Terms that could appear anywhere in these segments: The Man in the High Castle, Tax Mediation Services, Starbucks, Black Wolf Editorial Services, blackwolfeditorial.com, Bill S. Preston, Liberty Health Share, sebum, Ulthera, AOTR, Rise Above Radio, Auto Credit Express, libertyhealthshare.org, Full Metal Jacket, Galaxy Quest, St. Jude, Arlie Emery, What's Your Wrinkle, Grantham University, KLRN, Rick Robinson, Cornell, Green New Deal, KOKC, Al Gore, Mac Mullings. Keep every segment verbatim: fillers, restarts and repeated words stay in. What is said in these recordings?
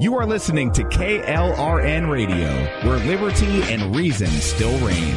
You are listening to K L R N Radio, where liberty and reason still reign.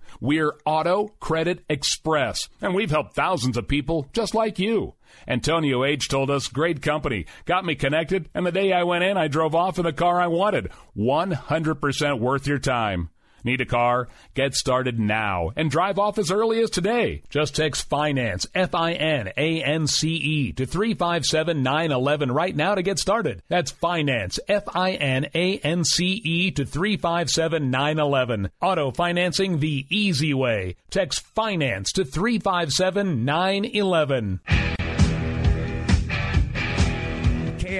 We're Auto Credit Express, and we've helped thousands of people just like you. Antonio H. told us, great company, got me connected, and the day I went in, I drove off in the car I wanted. one hundred percent worth your time. Need a car? Get started now and drive off as early as today. Just text FINANCE, F I N A N C E, to three five seven nine one one right now to get started. That's FINANCE, F I N A N C E, to three five seven nine one one. Auto financing the easy way. Text FINANCE to three five seven nine one one. K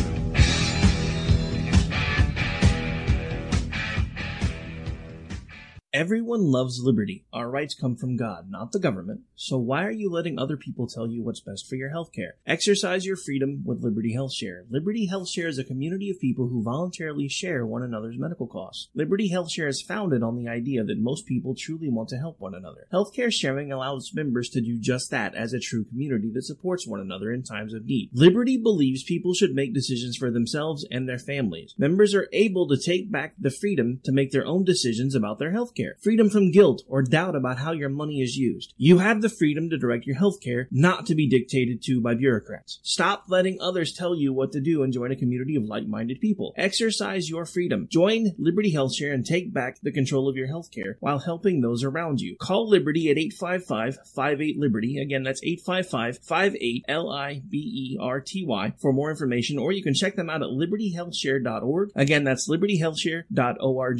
Everyone loves liberty. Our rights come from God, not the government. So why are you letting other people tell you what's best for your health care? Exercise your freedom with Liberty Health Share. Liberty Health Share is a community of people who voluntarily share one another's medical costs. Liberty Health Share is founded on the idea that most people truly want to help one another. Healthcare sharing allows members to do just that as a true community that supports one another in times of need. Liberty believes people should make decisions for themselves and their families. Members are able to take back the freedom to make their own decisions about their health care. Freedom from guilt or doubt about how your money is used. You have the freedom to direct your healthcare, not to be dictated to by bureaucrats. Stop letting others tell you what to do and join a community of like-minded people. Exercise your freedom. Join Liberty HealthShare and take back the control of your healthcare while helping those around you. Call Liberty at eight five five, five eight, liberty. Again, that's eight five five, five eight, L I B E R T Y for more information, or you can check them out at liberty health share dot org. Again, that's liberty health share dot org.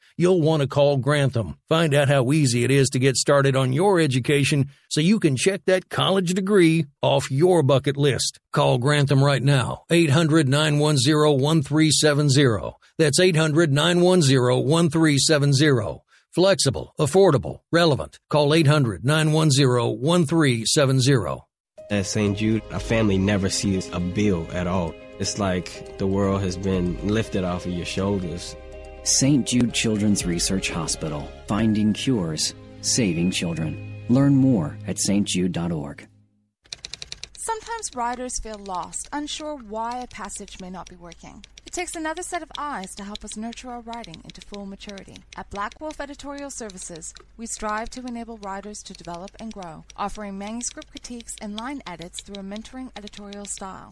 You'll want to call Grantham. Find out how easy it is to get started on your education so you can check that college degree off your bucket list. Call Grantham right now, eight hundred, nine one zero, one three seven zero. That's eight hundred, nine one zero, one three seven zero. Flexible, affordable, relevant. Call eight hundred, nine one zero, one three seven zero. At Saint Jude, a family never sees a bill at all. It's like the world has been lifted off of your shoulders. Saint Jude Children's Research Hospital. Finding cures, saving children. Learn more at st jude dot org. Sometimes riders feel lost, unsure why a passage may not be working. It takes another set of eyes to help us nurture our writing into full maturity. At Black Wolf Editorial Services, we strive to enable writers to develop and grow, offering manuscript critiques and line edits through a mentoring editorial style.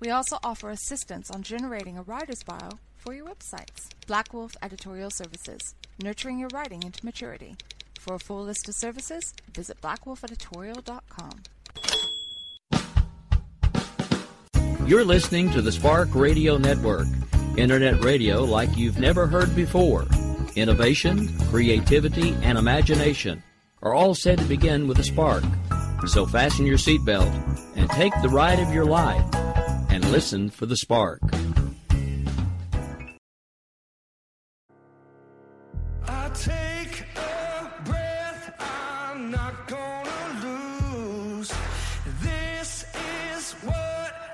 We also offer assistance on generating a writer's bio for your websites. Black Wolf Editorial Services, nurturing your writing into maturity. For a full list of services, visit black wolf editorial dot com. You're listening to the Spark Radio Network, internet radio like you've never heard before. Innovation, creativity, and imagination are all said to begin with a spark. So fasten your seatbelt and take the ride of your life and listen for the spark. I take a breath, I'm not gonna lose. This is what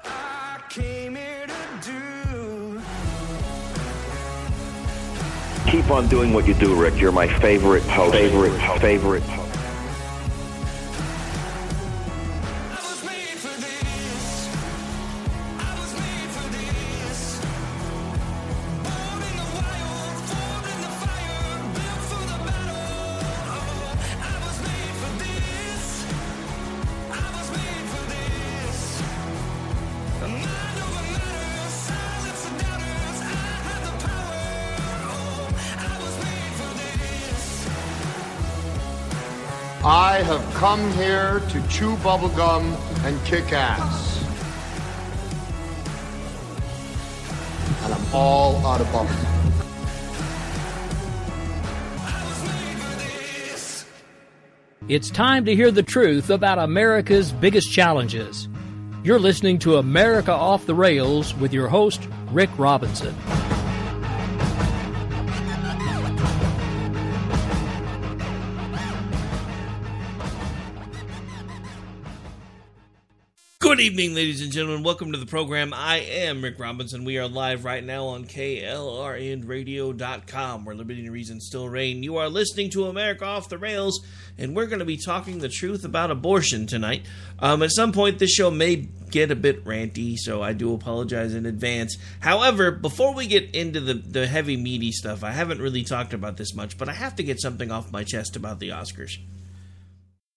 I came here to do. Keep on doing what you do, Rick. You're my favorite host. Favorite host. Favorite host. I have come here to chew bubblegum and kick ass. And I'm all out of bubblegum. It's time to hear the truth about America's biggest challenges. You're listening to America Off the Rails with your host, Rick Robinson. Good evening, ladies and gentlemen. Welcome to the program. I am Rick Robinson. We are live right now on K L R N radio dot com, where liberty and reason still reign. You are listening to America Off the Rails, and we're going to be talking the truth about abortion tonight. Um, at some point, this show may get a bit ranty, so I do apologize in advance. However, before we get into the, the heavy, meaty stuff, I haven't really talked about this much, but I have to get something off my chest about the Oscars.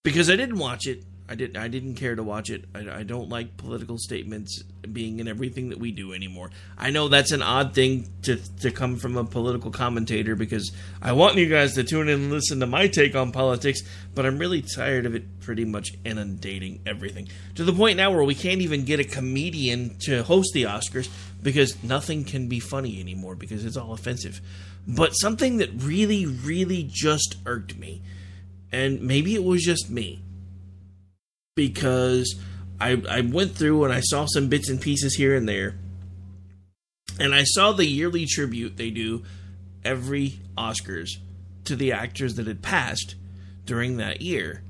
Because I didn't watch it. I didn't. I didn't care to watch it. I, I don't like political statements being in everything that we do anymore. I know that's an odd thing to to come from a political commentator, because I want you guys to tune in and listen to my take on politics, but I'm really tired of it pretty much inundating everything to the point now where we can't even get a comedian to host the Oscars because nothing can be funny anymore because it's all offensive. But something that really, really just irked me, and maybe it was just me, because I, I went through and I saw some bits and pieces here and there, and I saw the yearly tribute they do every Oscars to the actors that had passed during that year.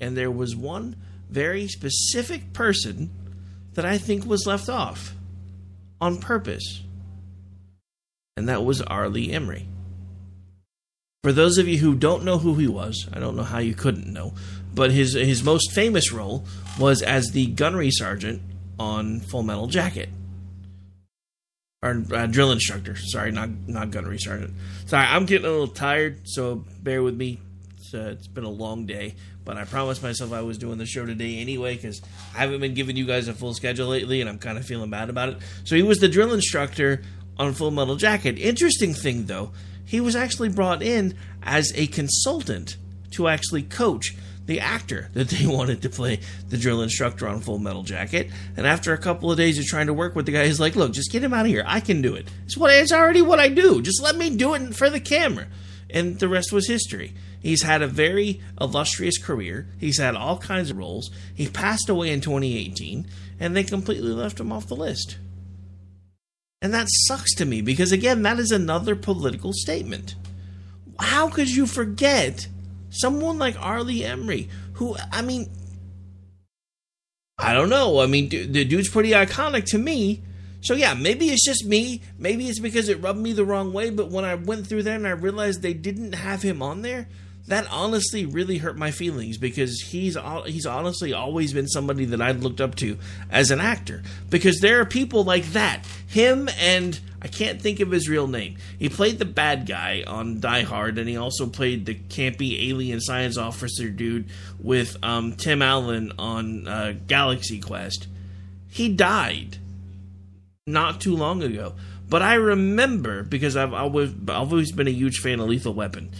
And there was one very specific person that I think was left off on purpose, and that was Arlie Emery. For those of you who don't know who he was, I don't know how you couldn't know, but his his most famous role was as the gunnery sergeant on Full Metal Jacket. Or uh, drill instructor. Sorry, not not gunnery sergeant. Sorry, I'm getting a little tired, so bear with me. It's, uh, it's been a long day, but I promised myself I was doing the show today anyway, because I haven't been giving you guys a full schedule lately, and I'm kind of feeling bad about it. So he was the drill instructor on Full Metal Jacket. Interesting thing, though, he was actually brought in as a consultant to actually coach the actor that they wanted to play the drill instructor on Full Metal Jacket. And after a couple of days of trying to work with the guy, he's like, look, just get him out of here. I can do it. It's what it's already what I do. Just let me do it for the camera. And the rest was history. He's had a very illustrious career. He's had all kinds of roles. He passed away in twenty eighteen, and they completely left him off the list. And that sucks to me, because again, that is another political statement. How could you forget someone like Arlie Emery, who, I mean, I don't know. I mean, dude, the dude's pretty iconic to me. So yeah, maybe it's just me. Maybe it's because it rubbed me the wrong way. But when I went through there and I realized they didn't have him on there, that honestly really hurt my feelings, because he's he's honestly always been somebody that I'd looked up to as an actor, because there are people like that. Him and I can't think of his real name. He played the bad guy on Die Hard, and he also played the campy alien science officer dude with um, Tim Allen on uh, Galaxy Quest. He died not too long ago. But I remember, because I've always, I've always been a huge fan of Lethal Weapon.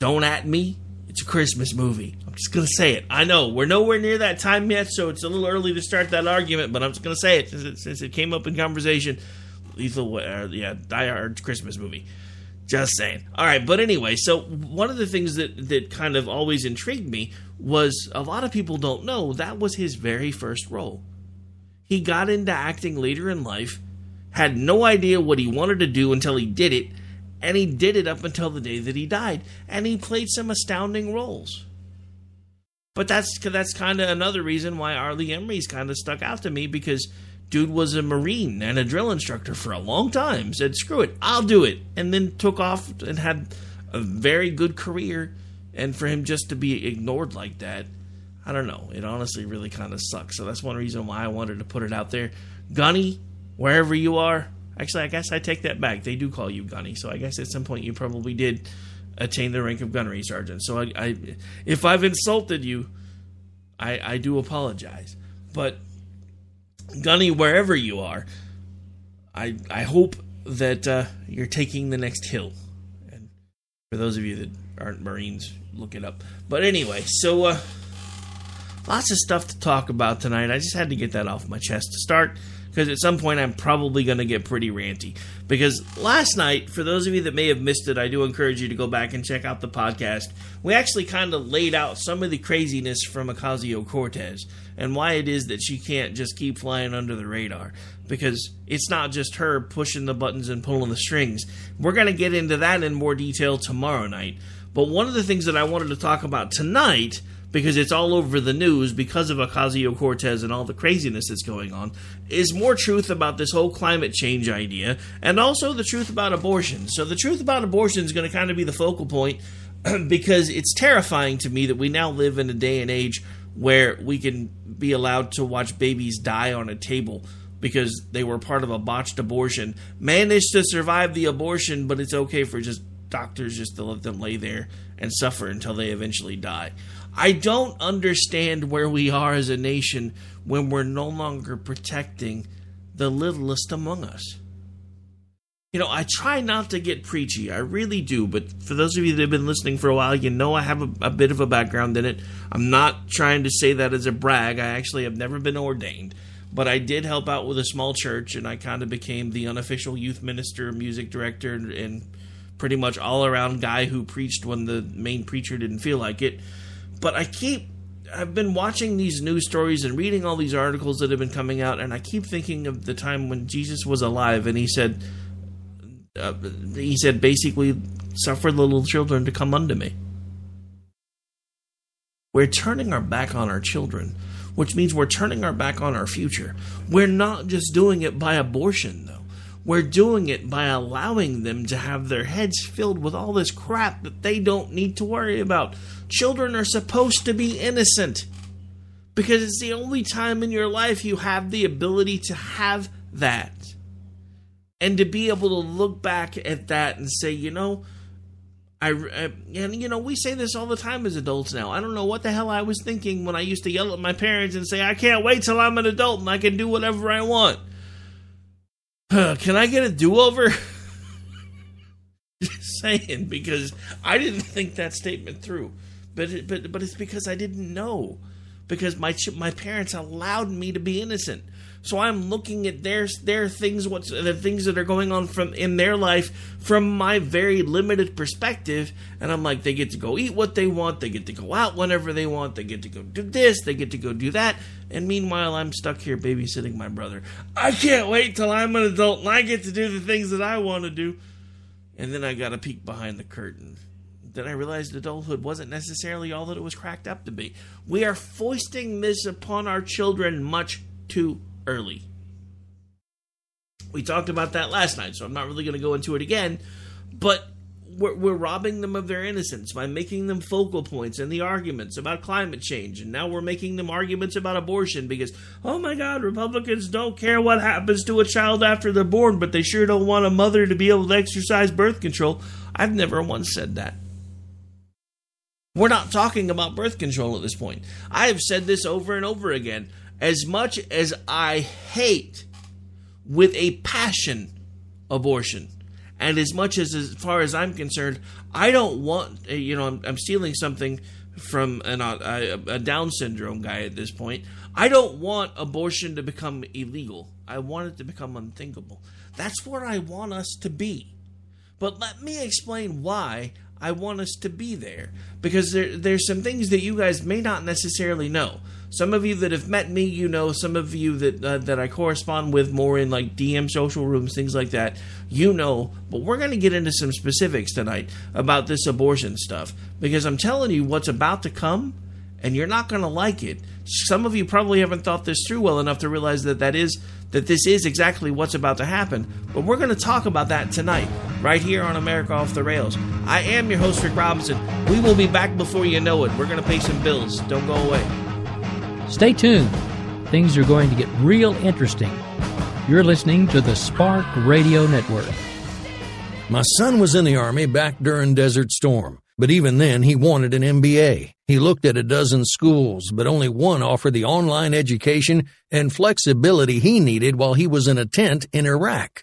Don't at me. It's a Christmas movie. I'm just going to say it. I know we're nowhere near that time yet, so it's a little early to start that argument, but I'm just going to say it since, it since it came up in conversation. Lethal, uh, yeah, Die Hard Christmas movie. Just saying. All right, but anyway, so one of the things that, that kind of always intrigued me was a lot of people don't know that was his very first role. He got into acting later in life, had no idea what he wanted to do until he did it, and he did it up until the day that he died, and he played some astounding roles. But that's that's kind of another reason why Arlie Emery's kind of stuck out to me, because dude was a Marine and a drill instructor for a long time, said, screw it, I'll do it, and then took off and had a very good career, and for him just to be ignored like that, I don't know. It honestly really kind of sucks, so that's one reason why I wanted to put it out there. Gunny, wherever you are, actually, I guess I take that back. They do call you Gunny, so I guess at some point you probably did attain the rank of Gunnery Sergeant. So I, I if I've insulted you, I, I do apologize. But Gunny, wherever you are, I I hope that uh, you're taking the next hill. And for those of you that aren't Marines, look it up. But anyway, so uh, lots of stuff to talk about tonight. I just had to get that off my chest to start, because at some point I'm probably going to get pretty ranty. Because last night, for those of you that may have missed it, I do encourage you to go back and check out the podcast. We actually kind of laid out some of the craziness from Ocasio-Cortez and why it is that she can't just keep flying under the radar. Because it's not just her pushing the buttons and pulling the strings. We're going to get into that in more detail tomorrow night. But one of the things that I wanted to talk about tonight, because it's all over the news because of Ocasio-Cortez and all the craziness that's going on, is more truth about this whole climate change idea, and also the truth about abortion. So the truth about abortion is going to kind of be the focal point, because it's terrifying to me that we now live in a day and age where we can be allowed to watch babies die on a table because they were part of a botched abortion, managed to survive the abortion, but it's okay for just doctors just to let them lay there and suffer until they eventually die. I don't understand where we are as a nation when we're no longer protecting the littlest among us. You know, I try not to get preachy. I really do. But for those of you that have been listening for a while, you know I have a, a bit of a background in it. I'm not trying to say that as a brag. I actually have never been ordained. But I did help out with a small church, and I kind of became the unofficial youth minister, music director, and, and pretty much all-around guy who preached when the main preacher didn't feel like it. But I keep, I've been watching these news stories and reading all these articles that have been coming out, and I keep thinking of the time when Jesus was alive, and he said, uh, he said basically, suffer little children to come unto me. We're turning our back on our children, which means we're turning our back on our future. We're not just doing it by abortion, though. We're doing it by allowing them to have their heads filled with all this crap that they don't need to worry about. Children are supposed to be innocent, because it's the only time in your life you have the ability to have that. And to be able to look back at that and say, you know, I, I and you know, we say this all the time as adults now. I don't know what the hell I was thinking when I used to yell at my parents and say, I can't wait till I'm an adult and I can do whatever I want. Can I get a do-over? Just saying, because I didn't think that statement through. But it, but but it's because I didn't know. Because my my parents allowed me to be innocent. So I'm looking at their their things, what's the things that are going on from in their life from my very limited perspective, and I'm like, they get to go eat what they want, they get to go out whenever they want, they get to go do this, they get to go do that, and meanwhile I'm stuck here babysitting my brother. I can't wait till I'm an adult and I get to do the things that I want to do. And then I got a peek behind the curtain. Then I realized adulthood wasn't necessarily all that it was cracked up to be. We are foisting this upon our children much too early. We talked about that last night, so I'm not really going to go into it again, but we're, we're robbing them of their innocence by making them focal points in the arguments about climate change. And now we're making them arguments about abortion because, oh my God, Republicans don't care what happens to a child after they're born, but they sure don't want a mother to be able to exercise birth control. I've never once said that. We're not talking about birth control at this point. I have said this over and over again. As much as I hate with a passion abortion, and as much as, as far as I'm concerned, I don't want, you know, I'm, I'm stealing something from an, a, a Down syndrome guy at this point. I don't want abortion to become illegal. I want it to become unthinkable. That's where I want us to be. But let me explain why I want us to be there, because there, there's some things that you guys may not necessarily know. Some of you that have met me, you know, some of you that uh, that I correspond with more in like D M social rooms, things like that, you know, but we're going to get into some specifics tonight about this abortion stuff, because I'm telling you what's about to come and you're not going to like it. Some of you probably haven't thought this through well enough to realize that that is that this is exactly what's about to happen, but we're going to talk about that tonight right here on America Off the Rails. I am your host, Rick Robinson. We will be back before you know it. We're going to pay some bills. Don't go away. Stay tuned. Things are going to get real interesting. You're listening to the Spark Radio Network. My son was in the Army back during Desert Storm, but even then he wanted an M B A. He looked at a dozen schools, but only one offered the online education and flexibility he needed while he was in a tent in Iraq,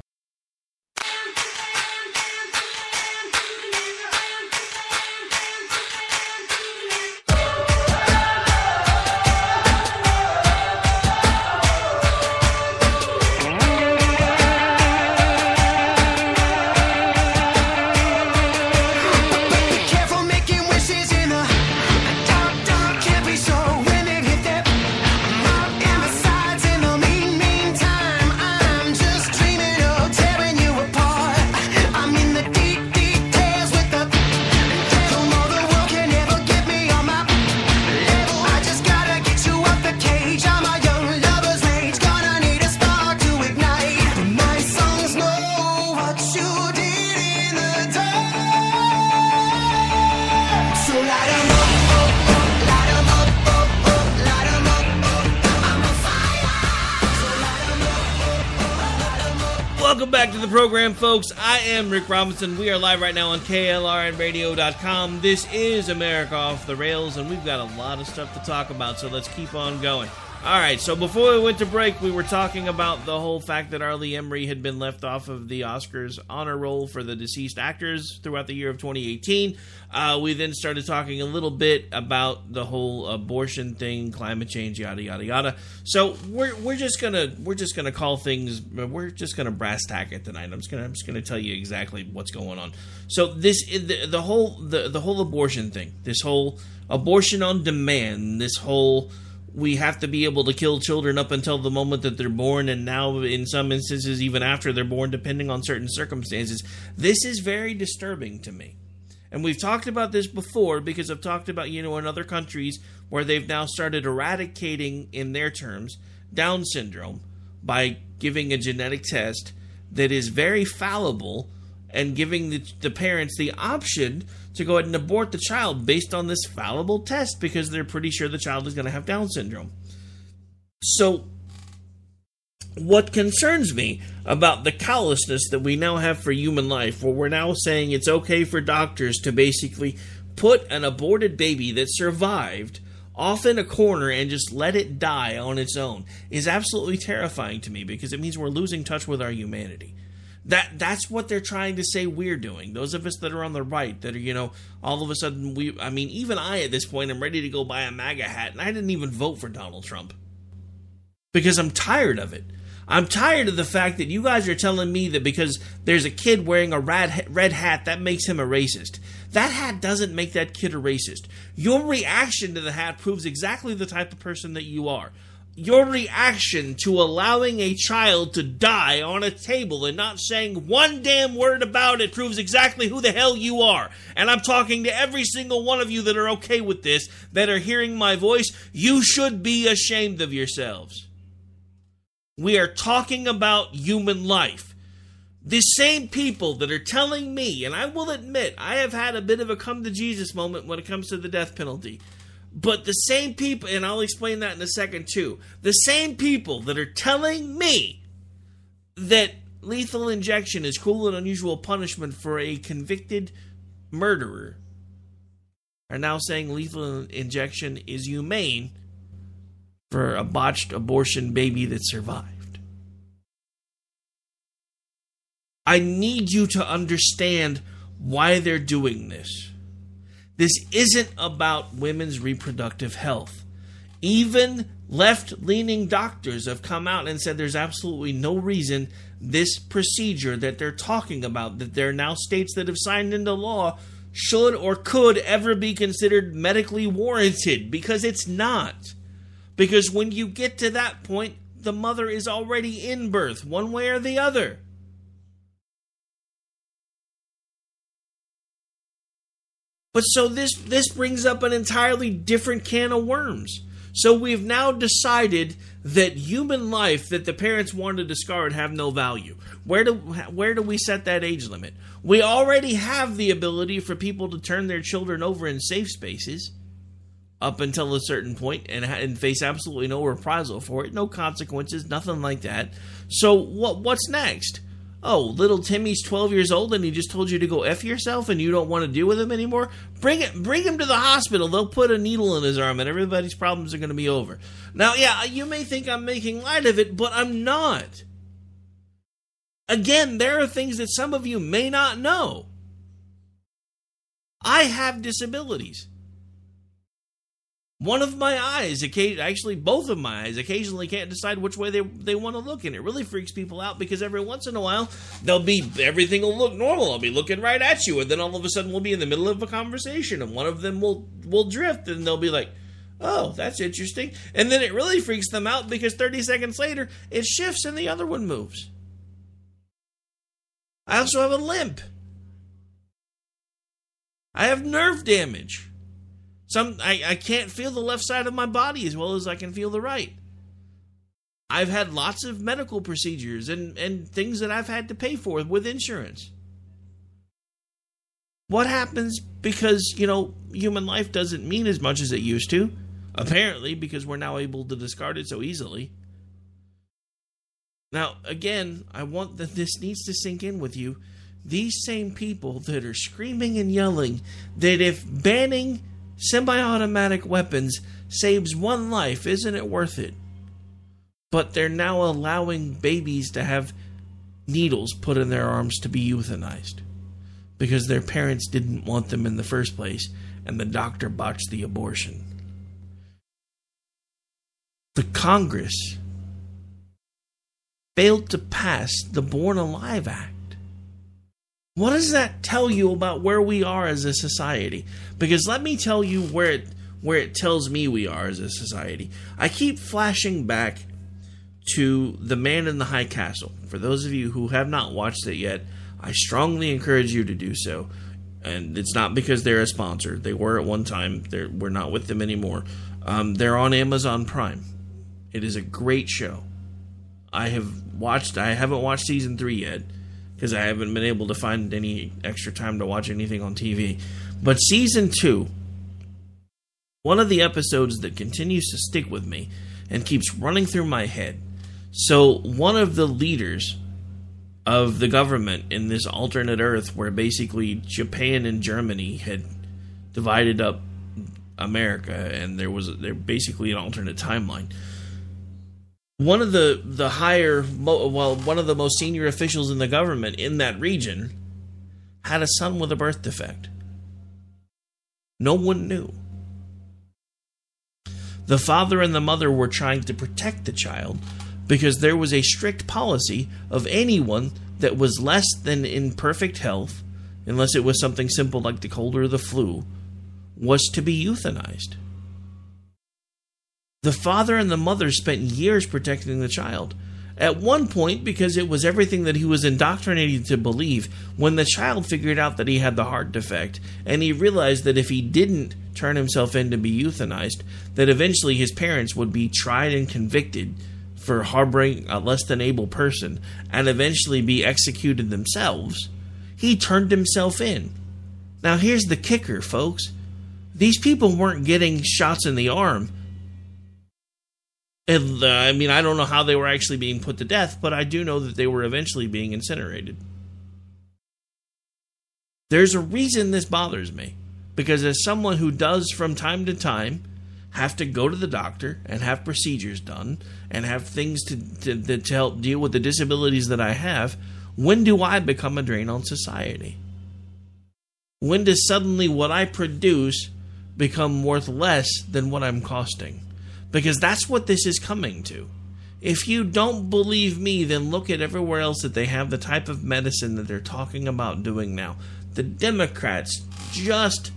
Welcome back to the program, folks. I am Rick Robinson. We are live right now on K L R N radio dot com. This is America Off the Rails, and we've got a lot of stuff to talk about, so let's keep on going. All right, so before we went to break, we were talking about the whole fact that Arlie Emery had been left off of the Oscars honor roll for the deceased actors throughout the year of twenty eighteen. Uh, we then started talking a little bit about the whole abortion thing, climate change, yada yada yada. So we're we're just gonna we're just gonna call things we're just gonna brass tack it tonight. I'm just gonna I'm just gonna tell you exactly what's going on. So this the, the whole the, the whole abortion thing, this whole abortion on demand, this whole we have to be able to kill children up until the moment that they're born, and now in some instances even after they're born, depending on certain circumstances. This is very disturbing to me. And we've talked about this before because I've talked about, you know, in other countries where they've now started eradicating, in their terms, Down syndrome by giving a genetic test that is very fallible and giving the, the parents the option to go ahead and abort the child based on this fallible test because they're pretty sure the child is going to have Down syndrome. So what concerns me about the callousness that we now have for human life, where we're now saying it's okay for doctors to basically put an aborted baby that survived off in a corner and just let it die on its own, is absolutely terrifying to me because it means we're losing touch with our humanity. That that's what they're trying to say we're doing. Those of us that are on the right, that are, you know, all of a sudden, we, I mean, even I at this point, I'm ready to go buy a MAGA hat, and I didn't even vote for Donald Trump because I'm tired of it. I'm tired of the fact that you guys are telling me that because there's a kid wearing a red, red hat, that makes him a racist. That hat doesn't make that kid a racist. Your reaction to the hat proves exactly the type of person that you are. Your reaction to allowing a child to die on a table and not saying one damn word about it proves exactly who the hell you are. And I'm talking to every single one of you that are okay with this, that are hearing my voice. You should be ashamed of yourselves. We are talking about human life. The same people that are telling me, and I will admit, I have had a bit of a come to Jesus moment when it comes to the death penalty. But the same people, and I'll explain that in a second too, the same people that are telling me that lethal injection is cruel and unusual punishment for a convicted murderer are now saying lethal injection is humane for a botched abortion baby that survived. I need you to understand why they're doing this. This isn't about women's reproductive health. Even left-leaning doctors have come out and said there's absolutely no reason this procedure that they're talking about, that there are now states that have signed into law, should or could ever be considered medically warranted, because it's not. Because when you get to that point, the mother is already in birth, one way or the other. But so this this brings up an entirely different can of worms. So we've now decided that human life that the parents want to discard have no value. Where do where do we set that age limit? We already have the ability for people to turn their children over in safe spaces up until a certain point and, and face absolutely no reprisal for it, no consequences, nothing like that. So what what's next? Oh, little Timmy's twelve years old and he just told you to go F yourself and you don't want to deal with him anymore? Bring it, bring him to the hospital. They'll put a needle in his arm and everybody's problems are going to be over. Now, yeah, you may think I'm making light of it, but I'm not. Again, there are things that some of you may not know. I have disabilities. One of my eyes, actually both of my eyes, occasionally can't decide which way they, they want to look, and it really freaks people out because every once in a while, they'll be everything will look normal. I'll be looking right at you, and then all of a sudden we'll be in the middle of a conversation, and one of them will, will drift, and they'll be like, oh, that's interesting. And then it really freaks them out because thirty seconds later, it shifts and the other one moves. I also have a limp. I have nerve damage. Some I, I can't feel the left side of my body as well as I can feel the right. I've had lots of medical procedures and, and things that I've had to pay for with insurance. What happens because, you know, human life doesn't mean as much as it used to, apparently, because we're now able to discard it so easily. Now, again, I want that this needs to sink in with you. These same people that are screaming and yelling that if banning semi-automatic weapons saves one life, isn't it worth it? But they're now allowing babies to have needles put in their arms to be euthanized because their parents didn't want them in the first place and the doctor botched the abortion. The Congress failed to pass the Born Alive Act. What does that tell you about where we are as a society? Because let me tell you where it, where it tells me we are as a society. I keep flashing back to The Man in the High Castle. For those of you who have not watched it yet, I strongly encourage you to do so. And it's not because they're a sponsor. They were at one time. They're, we're not with them anymore. Um, they're on Amazon Prime. It is a great show. I have watched. I haven't watched season three yet, because I haven't been able to find any extra time to watch anything on T V. But season two, one of the episodes that continues to stick with me and keeps running through my head. So one of the leaders of the government in this alternate Earth, where basically Japan and Germany had divided up America, and there was there basically an alternate timeline. One of the, the higher, well, one of the most senior officials in the government in that region had a son with a birth defect. No one knew. The father and the mother were trying to protect the child because there was a strict policy of anyone that was less than in perfect health, unless it was something simple like the cold or the flu, was to be euthanized. The father and the mother spent years protecting the child. At one point, because it was everything that he was indoctrinated to believe, when the child figured out that he had the heart defect, and he realized that if he didn't turn himself in to be euthanized, that eventually his parents would be tried and convicted for harboring a less than able person, and eventually be executed themselves, he turned himself in. Now here's the kicker, folks. These people weren't getting shots in the arm. And, uh, I mean, I don't know how they were actually being put to death, but I do know that they were eventually being incinerated. There's a reason this bothers me, because as someone who does from time to time have to go to the doctor and have procedures done and have things to, to, to help deal with the disabilities that I have, when do I become a drain on society? When does suddenly what I produce become worth less than what I'm costing? Because that's what this is coming to. If you don't believe me, then look at everywhere else that they have the type of medicine that they're talking about doing now. The Democrats just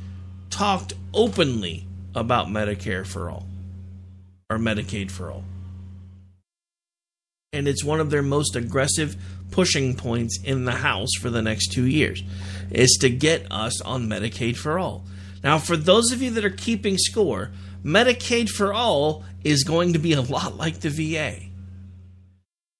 talked openly about Medicare for all, or Medicaid for all. And it's one of their most aggressive pushing points in the House for the next two years, is to get us on Medicaid for all. Now, for those of you that are keeping score, Medicaid for all is going to be a lot like the V A.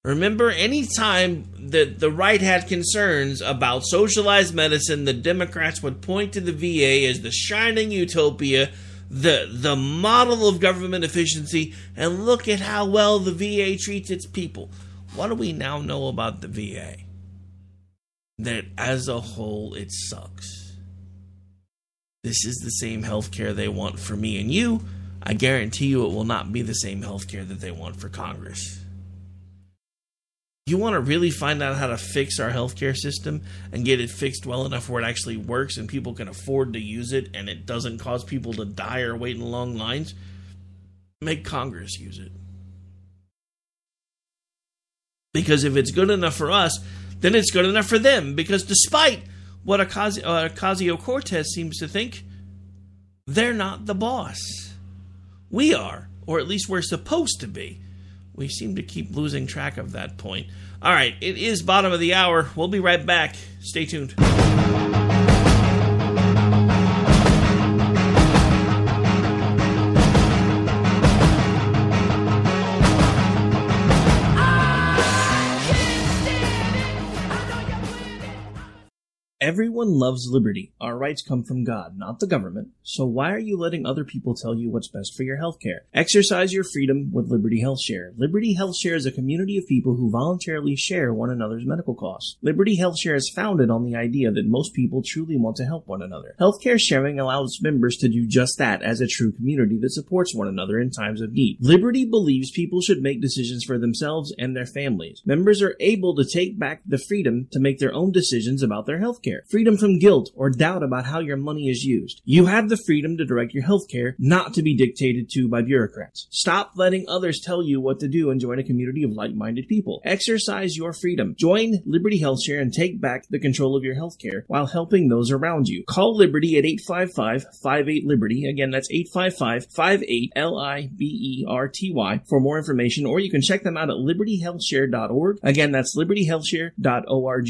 Remember, any time that the right had concerns about socialized medicine, the Democrats would point to the V A as the shining utopia, the, the model of government efficiency, and look at how well the V A treats its people. What do we now know about the V A? That as a whole, it sucks. This is the same healthcare they want for me and you. I guarantee you it will not be the same healthcare that they want for Congress. You want to really find out how to fix our healthcare system and get it fixed well enough where it actually works and people can afford to use it and it doesn't cause people to die or wait in long lines? Make Congress use it. Because if it's good enough for us, then it's good enough for them. Because despite what Ocasio-Cortez seems to think, they're not the boss. We are, or at least we're supposed to be. We seem to keep losing track of that point. All right, it is bottom of the hour. We'll be right back. Stay tuned. Everyone loves liberty. Our rights come from God, not the government. So why are you letting other people tell you what's best for your healthcare? Exercise your freedom with Liberty Health Share. Liberty Health Share is a community of people who voluntarily share one another's medical costs. Liberty Health Share is founded on the idea that most people truly want to help one another. Healthcare sharing allows members to do just that as a true community that supports one another in times of need. Liberty believes people should make decisions for themselves and their families. Members are able to take back the freedom to make their own decisions about their healthcare. Freedom from guilt or doubt about how your money is used. You have the freedom to direct your healthcare, not to be dictated to by bureaucrats. Stop letting others tell you what to do and join a community of like-minded people. Exercise your freedom. Join Liberty HealthShare and take back the control of your healthcare while helping those around you. Call Liberty at eight five five, five eight, liberty. Again, that's eight five five, five eight, L I B E R T Y for more information, or you can check them out at liberty health share dot org. Again, that's liberty health share dot org.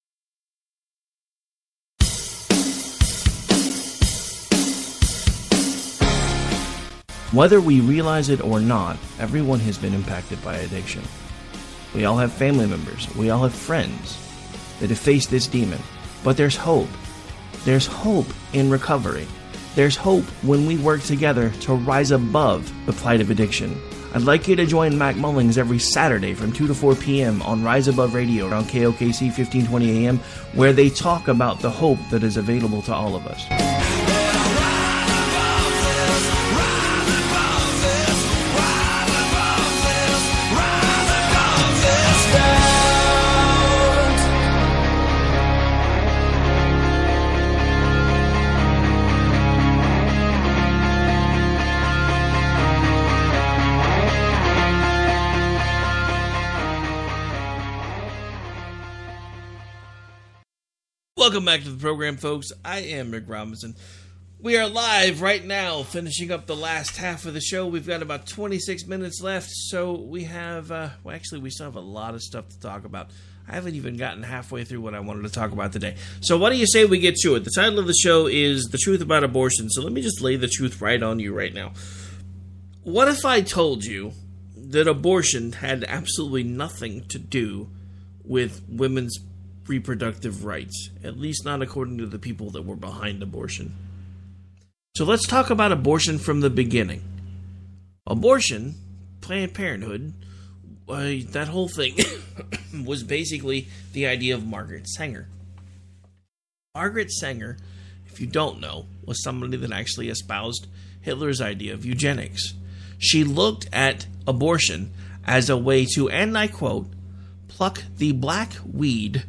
Whether we realize it or not, everyone has been impacted by addiction. We all have family members, we all have friends that have faced this demon. But there's hope. There's hope in recovery. There's hope when we work together to rise above the plight of addiction. I'd like you to join Mac Mullings every Saturday from two to four p.m. on Rise Above Radio on K O K C fifteen twenty a.m., where they talk about the hope that is available to all of us. Welcome back to the program, folks. I am Rick Robinson. We are live right now, finishing up the last half of the show. We've got about twenty-six minutes left, so we have, uh, well, actually, we still have a lot of stuff to talk about. I haven't even gotten halfway through what I wanted to talk about today. So why don't you say we get to it? The title of the show is The Truth About Abortion, so let me just lay the truth right on you right now. What if I told you that abortion had absolutely nothing to do with women's reproductive rights, at least not according to the people that were behind abortion? So let's talk about abortion from the beginning. Abortion, Planned Parenthood, uh, that whole thing was basically the idea of Margaret Sanger. Margaret Sanger, if you don't know, was somebody that actually espoused Hitler's idea of eugenics. She looked at abortion as a way to, and I quote, pluck the black weed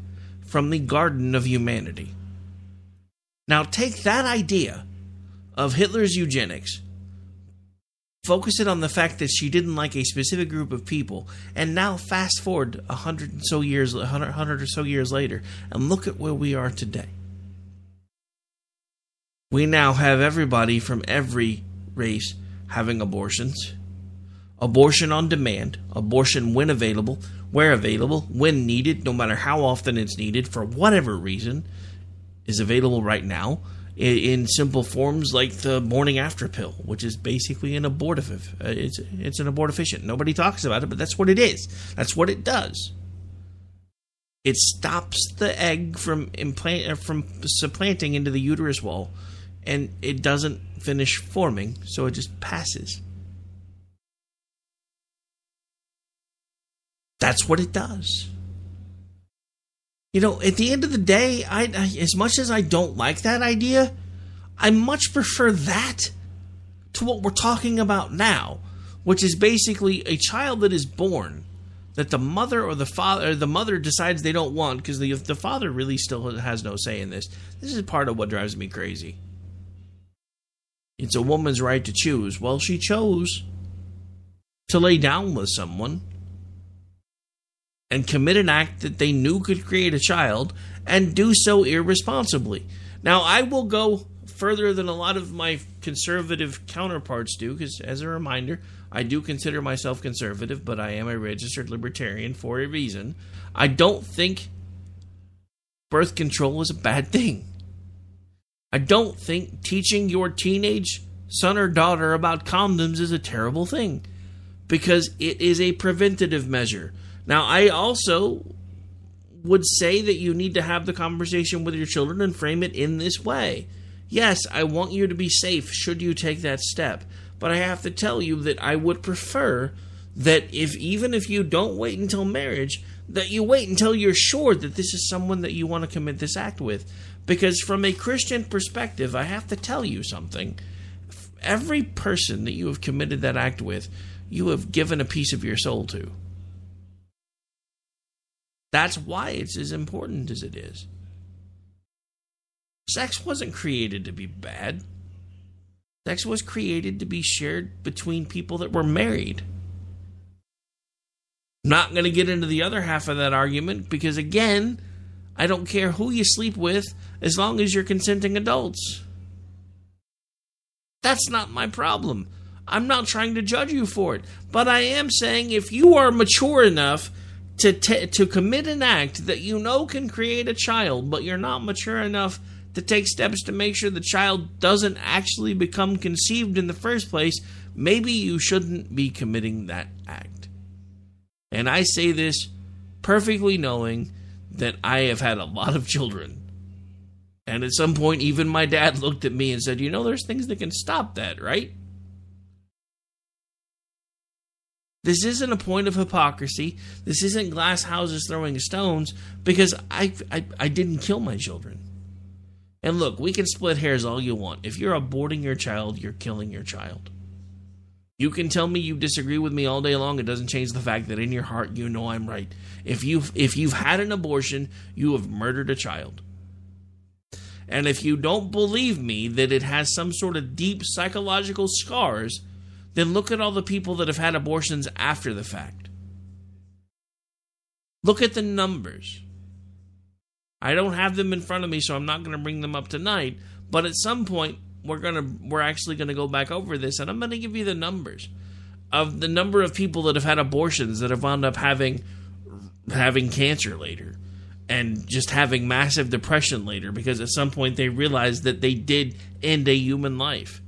from the garden of humanity. Now take that idea of Hitler's eugenics, focus it on the fact that she didn't like a specific group of people, and now fast forward a hundred and so years, a hundred or so years later, and look at where we are today. We now have everybody from every race having abortions, abortion on demand, abortion when available, where available, when needed, no matter how often it's needed, for whatever reason, is available right now. In simple forms like the morning after pill, which is basically an abortive. It's, it's an abortifacient. Nobody talks about it, but that's what it is. That's what it does. It stops the egg from implant, from supplanting into the uterus wall, and it doesn't finish forming, so it just passes. That's what it does. You know, at the end of the day, I, I as much as I don't like that idea, I much prefer that to what we're talking about now, which is basically a child that is born that the mother or the father or the mother decides they don't want, because the the father really still has no say in this. This is part of what drives me crazy. It's a woman's right to choose. Well, she chose to lay down with someone and commit an act that they knew could create a child, and do so irresponsibly. Now, I will go further than a lot of my conservative counterparts do, because as a reminder, I do consider myself conservative, but I am a registered libertarian for a reason. I don't think birth control is a bad thing. I don't think teaching your teenage son or daughter about condoms is a terrible thing, because it is a preventative measure. Now, I also would say that you need to have the conversation with your children and frame it in this way. Yes, I want you to be safe should you take that step, but I have to tell you that I would prefer that if even if you don't wait until marriage, that you wait until you're sure that this is someone that you want to commit this act with. Because from a Christian perspective, I have to tell you something. Every person that you have committed that act with, you have given a piece of your soul to. That's why it's as important as it is. Sex wasn't created to be bad. Sex was created to be shared between people that were married. I'm not going to get into the other half of that argument because, again, I don't care who you sleep with as long as you're consenting adults. That's not my problem. I'm not trying to judge you for it. But I am saying if you are mature enough To t- to commit an act that you know can create a child, but you're not mature enough to take steps to make sure the child doesn't actually become conceived in the first place, maybe you shouldn't be committing that act. And I say this perfectly knowing that I have had a lot of children. And at some point, even my dad looked at me and said, you know, there's things that can stop that, right? This isn't a point of hypocrisy. This isn't glass houses throwing stones, because I, I I didn't kill my children. And look, we can split hairs all you want. If you're aborting your child, you're killing your child. You can tell me you disagree with me all day long. It doesn't change the fact that in your heart, you know I'm right. If you've, if you've had an abortion, you have murdered a child. And if you don't believe me that it has some sort of deep psychological scars, then look at all the people that have had abortions after the fact. Look at the numbers. I don't have them in front of me, so I'm not going to bring them up tonight. But at some point, we're gonna we're actually going to go back over this, and I'm going to give you the numbers of the number of people that have had abortions that have wound up having having cancer later and just having massive depression later because at some point they realized that they did end a human life.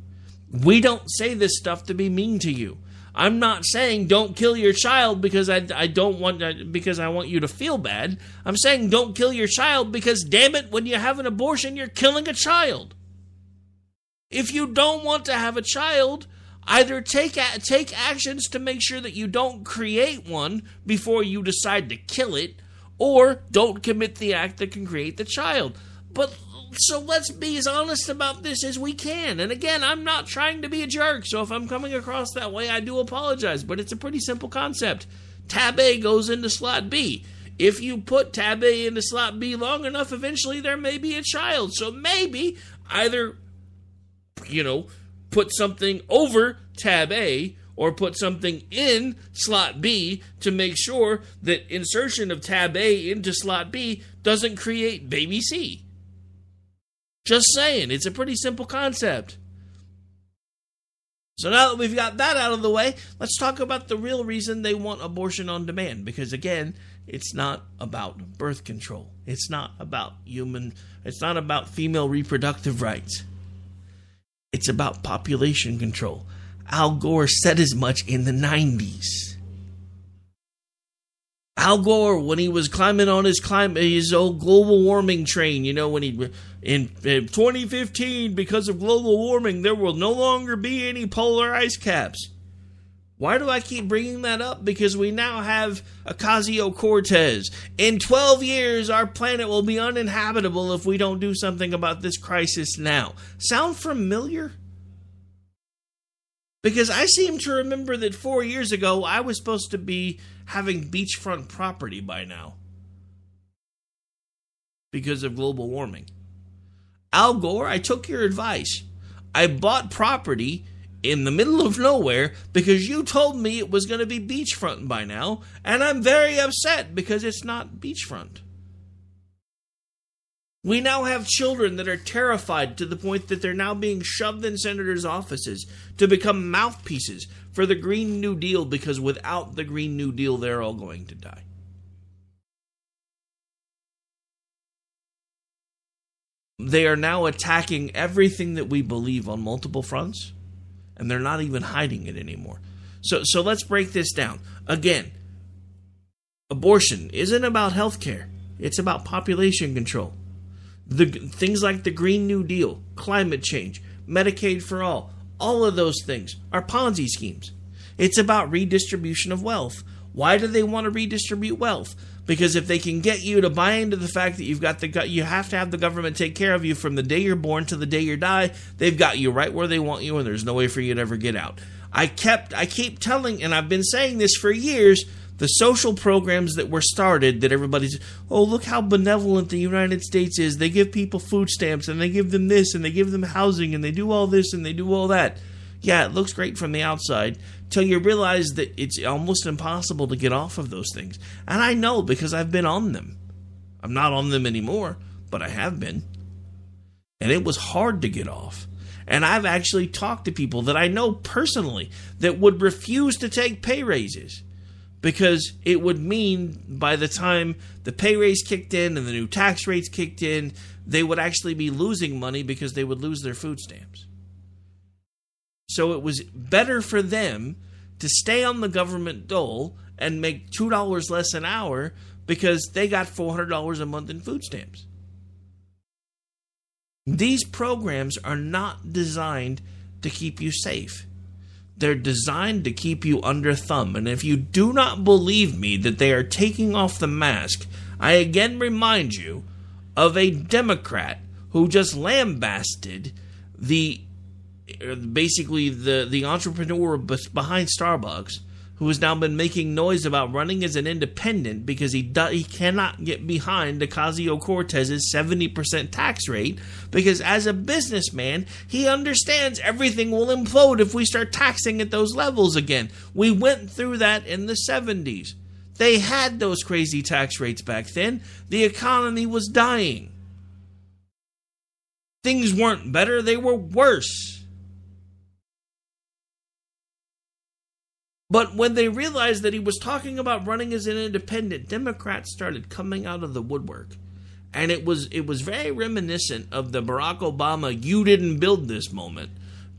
We don't say this stuff to be mean to you. I'm not saying don't kill your child because I, I don't want because I want you to feel bad. I'm saying don't kill your child because, damn it, when you have an abortion, you're killing a child. If you don't want to have a child, either take a, take actions to make sure that you don't create one before you decide to kill it, or don't commit the act that can create the child. But so let's be as honest about this as we can. And again, I'm not trying to be a jerk, so if I'm coming across that way, I do apologize. But it's a pretty simple concept. Tab A goes into slot B. If you put tab A into slot B long enough, eventually there may be a child. So maybe either, you know, put something over tab A or put something in slot B to make sure that insertion of tab A into slot B doesn't create baby C. Just saying, it's a pretty simple concept. So now that we've got that out of the way, let's talk about the real reason they want abortion on demand. Because again, it's not about birth control. It's not about human, it's not about female reproductive rights. It's about population control. Al Gore said as much in the nineties. Al Gore, when he was climbing on his climate, his old global warming train, you know, when he in, in twenty fifteen, because of global warming, there will no longer be any polar ice caps. Why do I keep bringing that up? Because we now have Ocasio-Cortez. In twelve years, our planet will be uninhabitable if we don't do something about this crisis now. Sound familiar? Because I seem to remember that four years ago, I was supposed to be having beachfront property by now because of global warming. Al Gore, I took your advice. I bought property in the middle of nowhere because you told me it was going to be beachfront by now, and I'm very upset because it's not beachfront. We now have children that are terrified to the point that they're now being shoved in senators' offices to become mouthpieces for the Green New Deal because without the Green New Deal, they're all going to die. They are now attacking everything that we believe on multiple fronts, and they're not even hiding it anymore. So, so let's break this down. Again, abortion isn't about health care. It's about population control. The things like the Green New Deal, climate change, Medicaid for all, all of those things are Ponzi schemes. It's about redistribution of wealth. Why do they want to redistribute wealth? Because if they can get you to buy into the fact that you've got the you have to have the government take care of you from the day you're born to the day you die, they've got you right where they want you, and there's no way for you to ever get out. I kept I keep telling, and I've been saying this for years. The social programs that were started that everybody's, oh, look how benevolent the United States is. They give people food stamps and they give them this and they give them housing and they do all this and they do all that. Yeah, it looks great from the outside till you realize that it's almost impossible to get off of those things. And I know because I've been on them. I'm not on them anymore, but I have been. And it was hard to get off. And I've actually talked to people that I know personally that would refuse to take pay raises, because it would mean by the time the pay raise kicked in and the new tax rates kicked in, they would actually be losing money because they would lose their food stamps. So it was better for them to stay on the government dole and make two dollars less an hour because they got four hundred dollars a month in food stamps. These programs are not designed to keep you safe. They're designed to keep you under thumb. And if you do not believe me that they are taking off the mask, I again remind you of a Democrat who just lambasted the basically the, the entrepreneur behind Starbucks, who has now been making noise about running as an independent because he do, he cannot get behind Ocasio-Cortez's seventy percent tax rate because as a businessman, he understands everything will implode if we start taxing at those levels again. We went through that in the seventies. They had those crazy tax rates back then. The economy was dying. Things weren't better, they were worse. But when they realized that he was talking about running as an independent, Democrats started coming out of the woodwork. And it was it was very reminiscent of the Barack Obama, you didn't build this moment.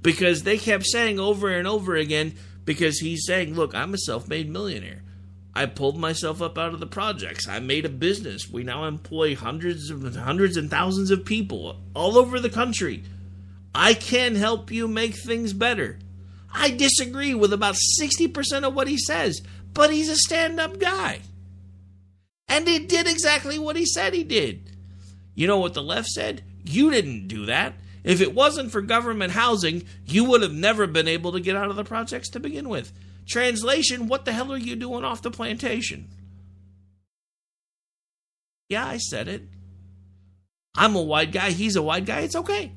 Because they kept saying over and over again, because he's saying, look, I'm a self-made millionaire. I pulled myself up out of the projects. I made a business. We now employ hundreds of hundreds and thousands of people all over the country. I can help you make things better. I disagree with about sixty percent of what he says, but he's a stand-up guy. And he did exactly what he said he did. You know what the left said? You didn't do that. If it wasn't for government housing, you would have never been able to get out of the projects to begin with. Translation, what the hell are you doing off the plantation? Yeah, I said it. I'm a white guy. He's a white guy. It's okay.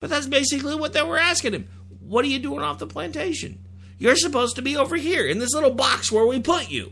But that's basically what they were asking him. What are you doing off the plantation? You're supposed to be over here in this little box where we put you.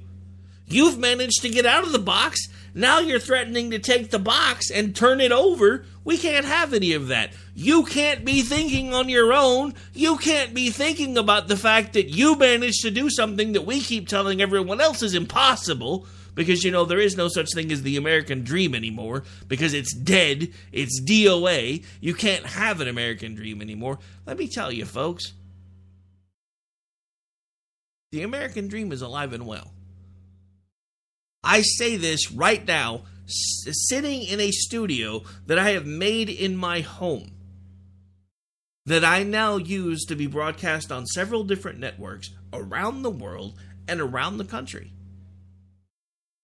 You've managed to get out of the box. Now you're threatening to take the box and turn it over. We can't have any of that. You can't be thinking on your own. You can't be thinking about the fact that you managed to do something that we keep telling everyone else is impossible. Because, you know, there is no such thing as the American dream anymore. Because it's dead. It's D O A. You can't have an American dream anymore. Let me tell you, folks. The American dream is alive and well. I say this right now, sitting in a studio that I have made in my home, that I now use to be broadcast on several different networks around the world and around the country.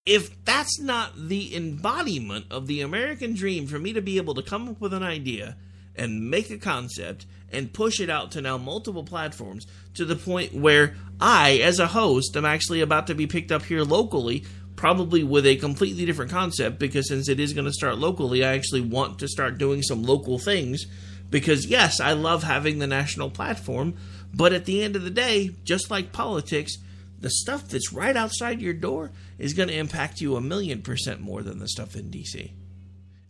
If that's not the embodiment of the American dream, for me to be able to come up with an idea and make a concept and push it out to now multiple platforms to the point where I, as a host, am actually about to be picked up here locally, probably with a completely different concept, because since it is going to start locally, I actually want to start doing some local things, because yes, I love having the national platform, but at the end of the day, just like politics, the stuff that's right outside your door is going to impact you a million percent more than the stuff in D C.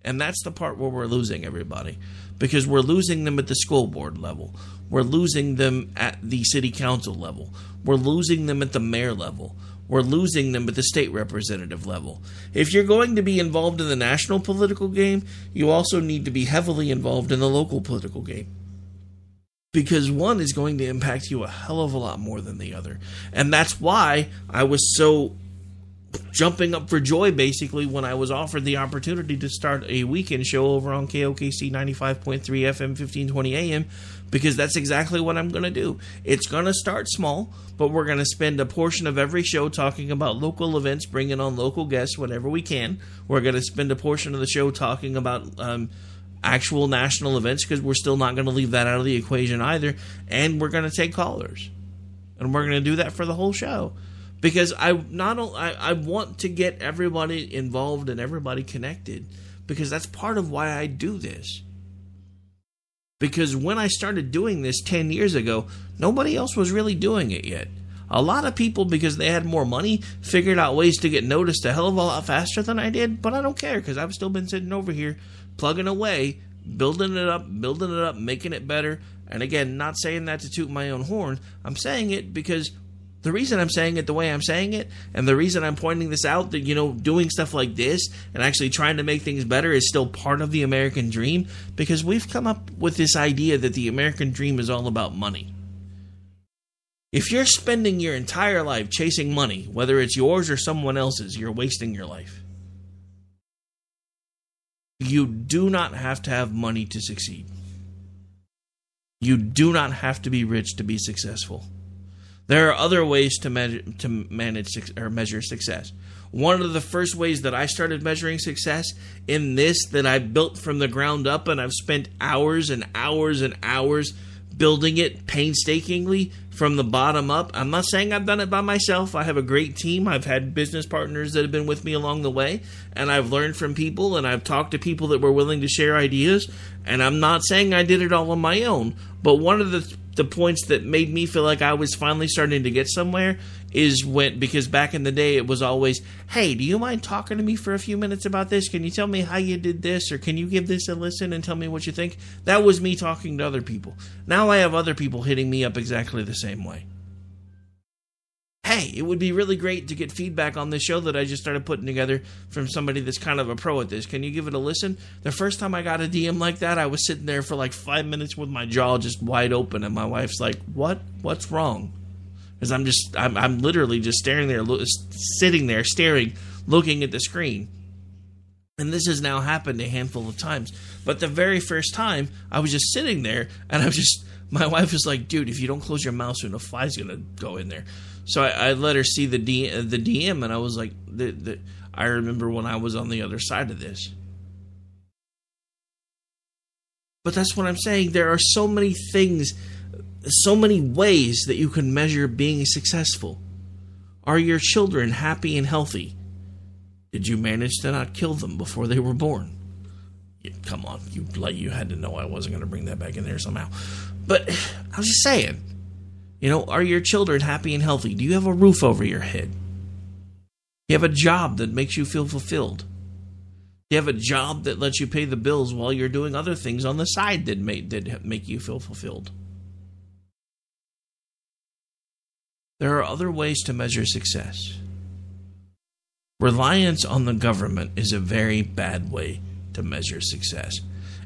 And that's the part where we're losing everybody, because we're losing them at the school board level. We're losing them at the city council level. We're losing them at the mayor level. We're losing them at the state representative level. If you're going to be involved in the national political game, you also need to be heavily involved in the local political game. Because one is going to impact you a hell of a lot more than the other. And that's why I was so jumping up for joy, basically, when I was offered the opportunity to start a weekend show over on K O K C ninety-five point three F M, fifteen twenty A M, because that's exactly what I'm going to do. It's going to start small, but we're going to spend a portion of every show talking about local events, bringing on local guests whenever we can. We're going to spend a portion of the show talking about um, actual national events, because we're still not going to leave that out of the equation either, and we're going to take callers. And we're going to do that for the whole show. Because I not I, I want to get everybody involved and everybody connected, because that's part of why I do this. Because when I started doing this ten years ago, nobody else was really doing it yet. A lot of people, because they had more money, figured out ways to get noticed a hell of a lot faster than I did, but I don't care, because I've still been sitting over here plugging away, building it up, building it up, making it better. And again, not saying that to toot my own horn. I'm saying it because the reason I'm saying it the way I'm saying it, and the reason I'm pointing this out, that, you know, doing stuff like this and actually trying to make things better is still part of the American dream, because we've come up with this idea that the American dream is all about money. If you're spending your entire life chasing money, whether it's yours or someone else's, you're wasting your life. You do not have to have money to succeed. You do not have to be rich to be successful. There are other ways to measure, to manage or measure success. One of the first ways that I started measuring success in this, that I built from the ground up, and I've spent hours and hours and hours building it painstakingly from the bottom up. I'm not saying I've done it by myself. I have a great team. I've had business partners that have been with me along the way, and I've learned from people, and I've talked to people that were willing to share ideas, and I'm not saying I did it all on my own, but one of the the points that made me feel like I was finally starting to get somewhere is when, because back in the day it was always, hey, do you mind talking to me for a few minutes about this? Can you tell me how you did this? Or can you give this a listen and tell me what you think? That was me talking to other people. Now I have other people hitting me up exactly the same way. Hey, it would be really great to get feedback on this show that I just started putting together from somebody that's kind of a pro at this. Can you give it a listen? The first time I got a D M like that, I was sitting there for like five minutes with my jaw just wide open, and my wife's like, what? What's wrong? Because I'm just, I'm, I'm literally just staring there, lo- sitting there, staring, looking at the screen. And this has now happened a handful of times. But the very first time, I was just sitting there, and I was just, my wife was like, dude, if you don't close your mouth soon, a fly's going to go in there. So I, I let her see the D, the D M, and I was like, the, the, I remember when I was on the other side of this. But that's what I'm saying. There are so many things, so many ways that you can measure being successful. Are your children happy and healthy? Did you manage to not kill them before they were born? Yeah, come on, you you had to know I wasn't going to bring that back in there somehow. But I was just saying. You know, are your children happy and healthy? Do you have a roof over your head? Do you have a job that makes you feel fulfilled? Do you have a job that lets you pay the bills while you're doing other things on the side that make, that make you feel fulfilled? There are other ways to measure success. Reliance on the government is a very bad way to measure success.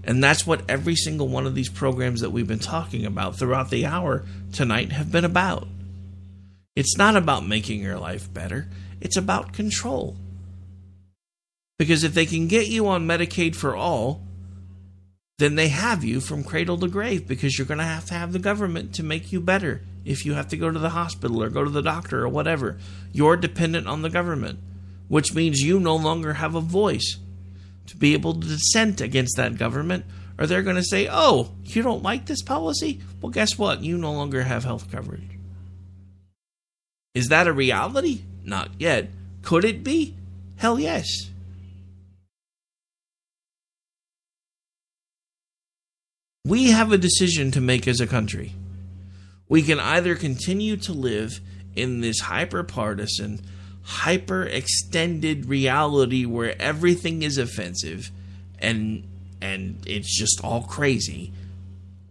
And that's what every single one of these programs that we've been talking about throughout the hour tonight have been about. It's not about making your life better. It's about control. Because if they can get you on Medicaid for all, then they have you from cradle to grave, because you're going to have to have the government to make you better. If you have to go to the hospital or go to the doctor or whatever, you're dependent on the government, which means you no longer have a voice to be able to dissent against that government, or they're going to say, oh, you don't like this policy? Well, guess what? You no longer have health coverage. Is that a reality? Not yet. Could it be? Hell yes. We have a decision to make as a country. We can either continue to live in this hyper-partisan, hyper-extended reality where everything is offensive and and it's just all crazy,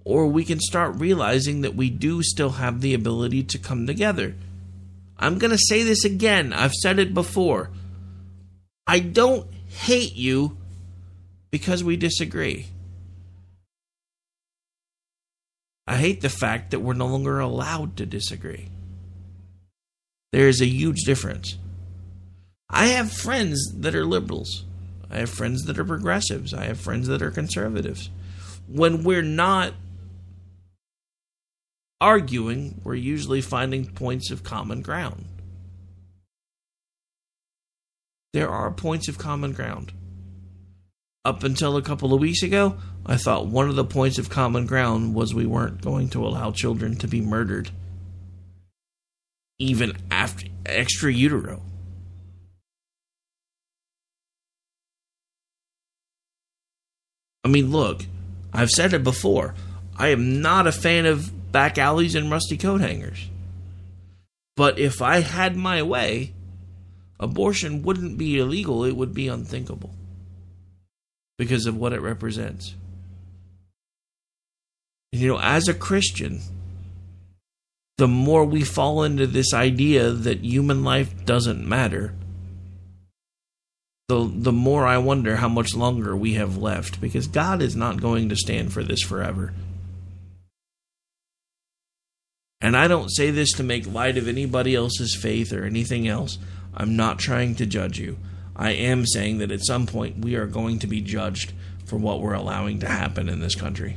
or we can start realizing that we do still have the ability to come together. I'm going to say this again. I've said it before. I don't hate you because we disagree. I hate the fact that we're no longer allowed to disagree. There is a huge difference. I have friends that are liberals. I have friends that are progressives. I have friends that are conservatives. When we're not arguing, we're usually finding points of common ground. There are points of common ground. Up until a couple of weeks ago, I thought one of the points of common ground was we weren't going to allow children to be murdered, even after extra utero. I mean, look, I've said it before. I am not a fan of back alleys and rusty coat hangers. But if I had my way, abortion wouldn't be illegal. It would be unthinkable because of what it represents. You know, as a Christian, the more we fall into this idea that human life doesn't matter, the the more I wonder how much longer we have left, because God is not going to stand for this forever. And I don't say this to make light of anybody else's faith or anything else. I'm not trying to judge you. I am saying that at some point we are going to be judged for what we're allowing to happen in this country.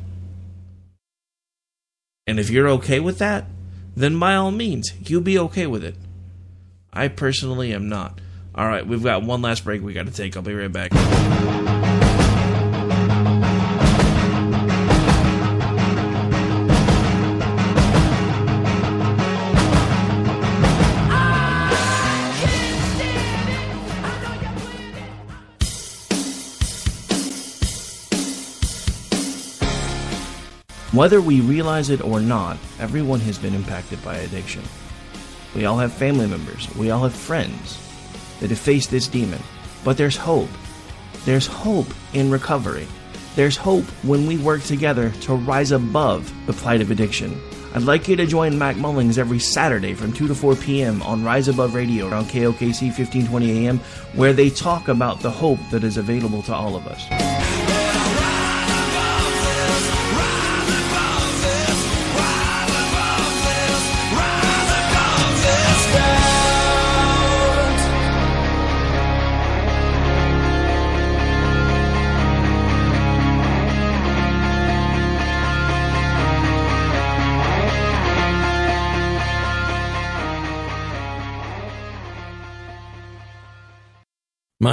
And if you're okay with that, then by all means, you be okay with it. I personally am not. All right, we've got one last break we got to take. I'll be right back. Whether we realize it or not, everyone has been impacted by addiction. We all have family members, we all have friends that have faced this demon. But there's hope. There's hope in recovery. There's hope when we work together to rise above the plight of addiction. I'd like you to join Mac Mullings every Saturday from two to four p.m. on Rise Above Radio on K O K C fifteen twenty a.m., where they talk about the hope that is available to all of us. My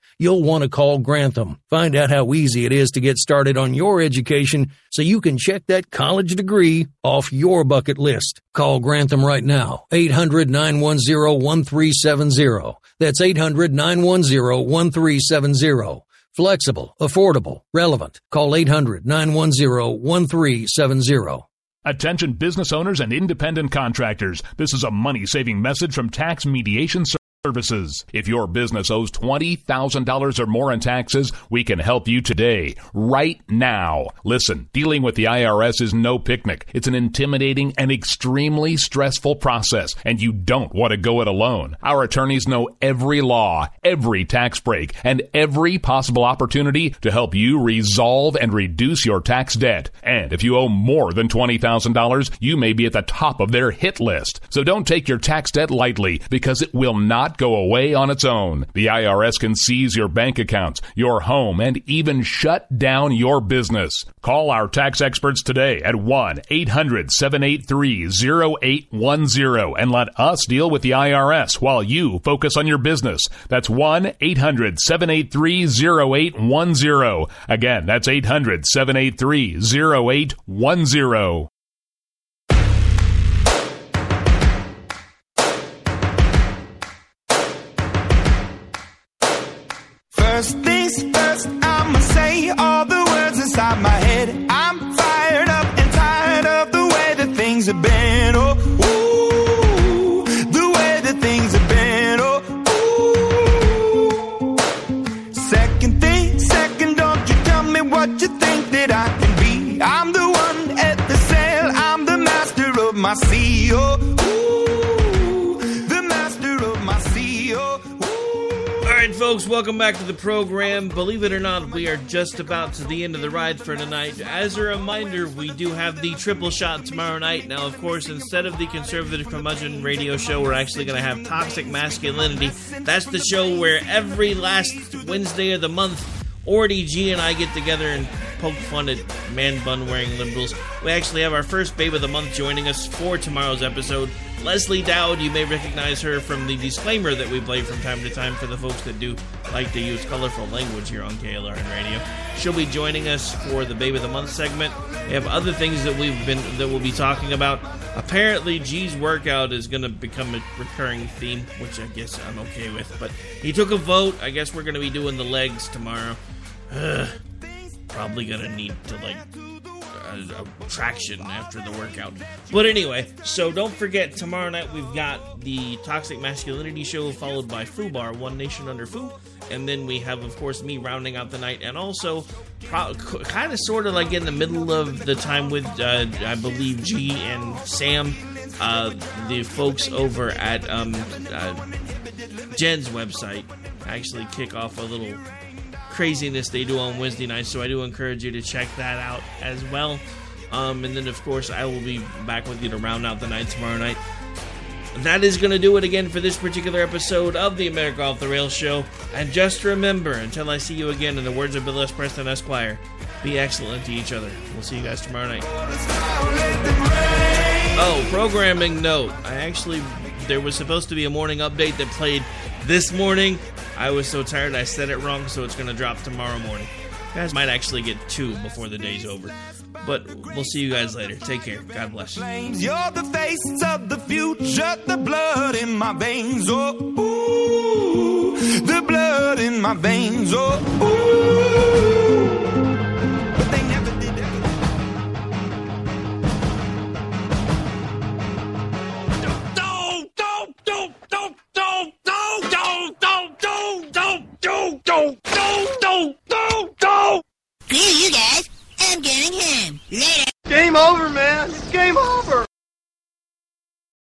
You'll want to call Grantham. Find out how easy it is to get started on your education so you can check that college degree off your bucket list. Call Grantham right now, eight hundred, nine one zero, one three seven zero. That's eight hundred, nine one zero, one three seven zero. Flexible, affordable, relevant. Call eight hundred, nine one zero, one three seven zero. Attention business owners and independent contractors. This is a money-saving message from Tax Mediation Services. Services. If your business owes twenty thousand dollars or more in taxes, we can help you today, right now. Listen, dealing with the I R S is no picnic. It's an intimidating and extremely stressful process, and you don't want to go it alone. Our attorneys know every law, every tax break, and every possible opportunity to help you resolve and reduce your tax debt. And if you owe more than twenty thousand dollars, you may be at the top of their hit list. So don't take your tax debt lightly, because it will not go away on its own. The I R S can seize your bank accounts, your home, and even shut down your business. Call our tax experts today at one eight hundred, seven eight three, zero eight one zero and let us deal with the I R S while you focus on your business. That's one eight hundred, seven eight three, zero eight one zero. Again, that's eight hundred, seven eight three, zero eight one zero. First things first, I'ma say all the words inside my head. I'm fired up and tired of the way that things have been. Oh, ooh, the way that things have been. Oh, ooh. Second thing, second, don't you tell me what you think that I can be. I'm the one at the sail, I'm the master of my sea. Oh, ooh, the master of my sea. Oh. All right, folks, welcome back to the program. Believe it or not, we are just about to the end of the ride for tonight. As a reminder, we do have the triple shot tomorrow night. Now, of course, instead of the Conservative Curmudgeon radio show, we're actually going to have Toxic Masculinity. That's the show where every last Wednesday of the month, Orty G and I get together and poke fun at man-bun-wearing liberals. We actually have our first babe of the month joining us for tomorrow's episode. Leslie Dowd, you may recognize her from the disclaimer that we play from time to time for the folks that do like to use colorful language here on K L R N Radio. She'll be joining us for the Babe of the Month segment. We have other things that we've been that we'll be talking about. Apparently, G's workout is going to become a recurring theme, which I guess I'm okay with. But he took a vote. I guess we're going to be doing the legs tomorrow. Ugh, probably going to need to like. Uh, traction after the workout. But anyway, so don't forget, tomorrow night we've got the Toxic Masculinity show, followed by FUBAR, One Nation Under Fu, and then we have, of course, me rounding out the night, and also pro- kind of sort of like in the middle of the time with, uh, I believe, G and Sam, uh, the folks over at um, uh, Jen's website actually kick off a little craziness they do on Wednesday nights, so I do encourage you to check that out as well. Um, and then, of course, I will be back with you to round out the night tomorrow night. that is going to do it again for this particular episode of the America Off the Rails Show. And just remember, until I see you again, in the words of Bill S. Preston, Esquire, be excellent to each other. We'll see you guys tomorrow night. Oh, programming note. I actually, there was supposed to be a morning update that played this morning. I was so tired I said it wrong, so it's going to drop tomorrow morning. You guys might actually get two before the day's over. But we'll see you guys later. Take care. God bless. You're the face of the future, the blood in my veins, oh, ooh, the blood in my veins, oh, ooh. But they never did that. Don't, don't, don't, don't, don't, don't, don't, don't, don't, don't, don't, don't, don't, don't, don't, don't. Hey, you guys. I'm getting him. Later. Game over, man. It's game over.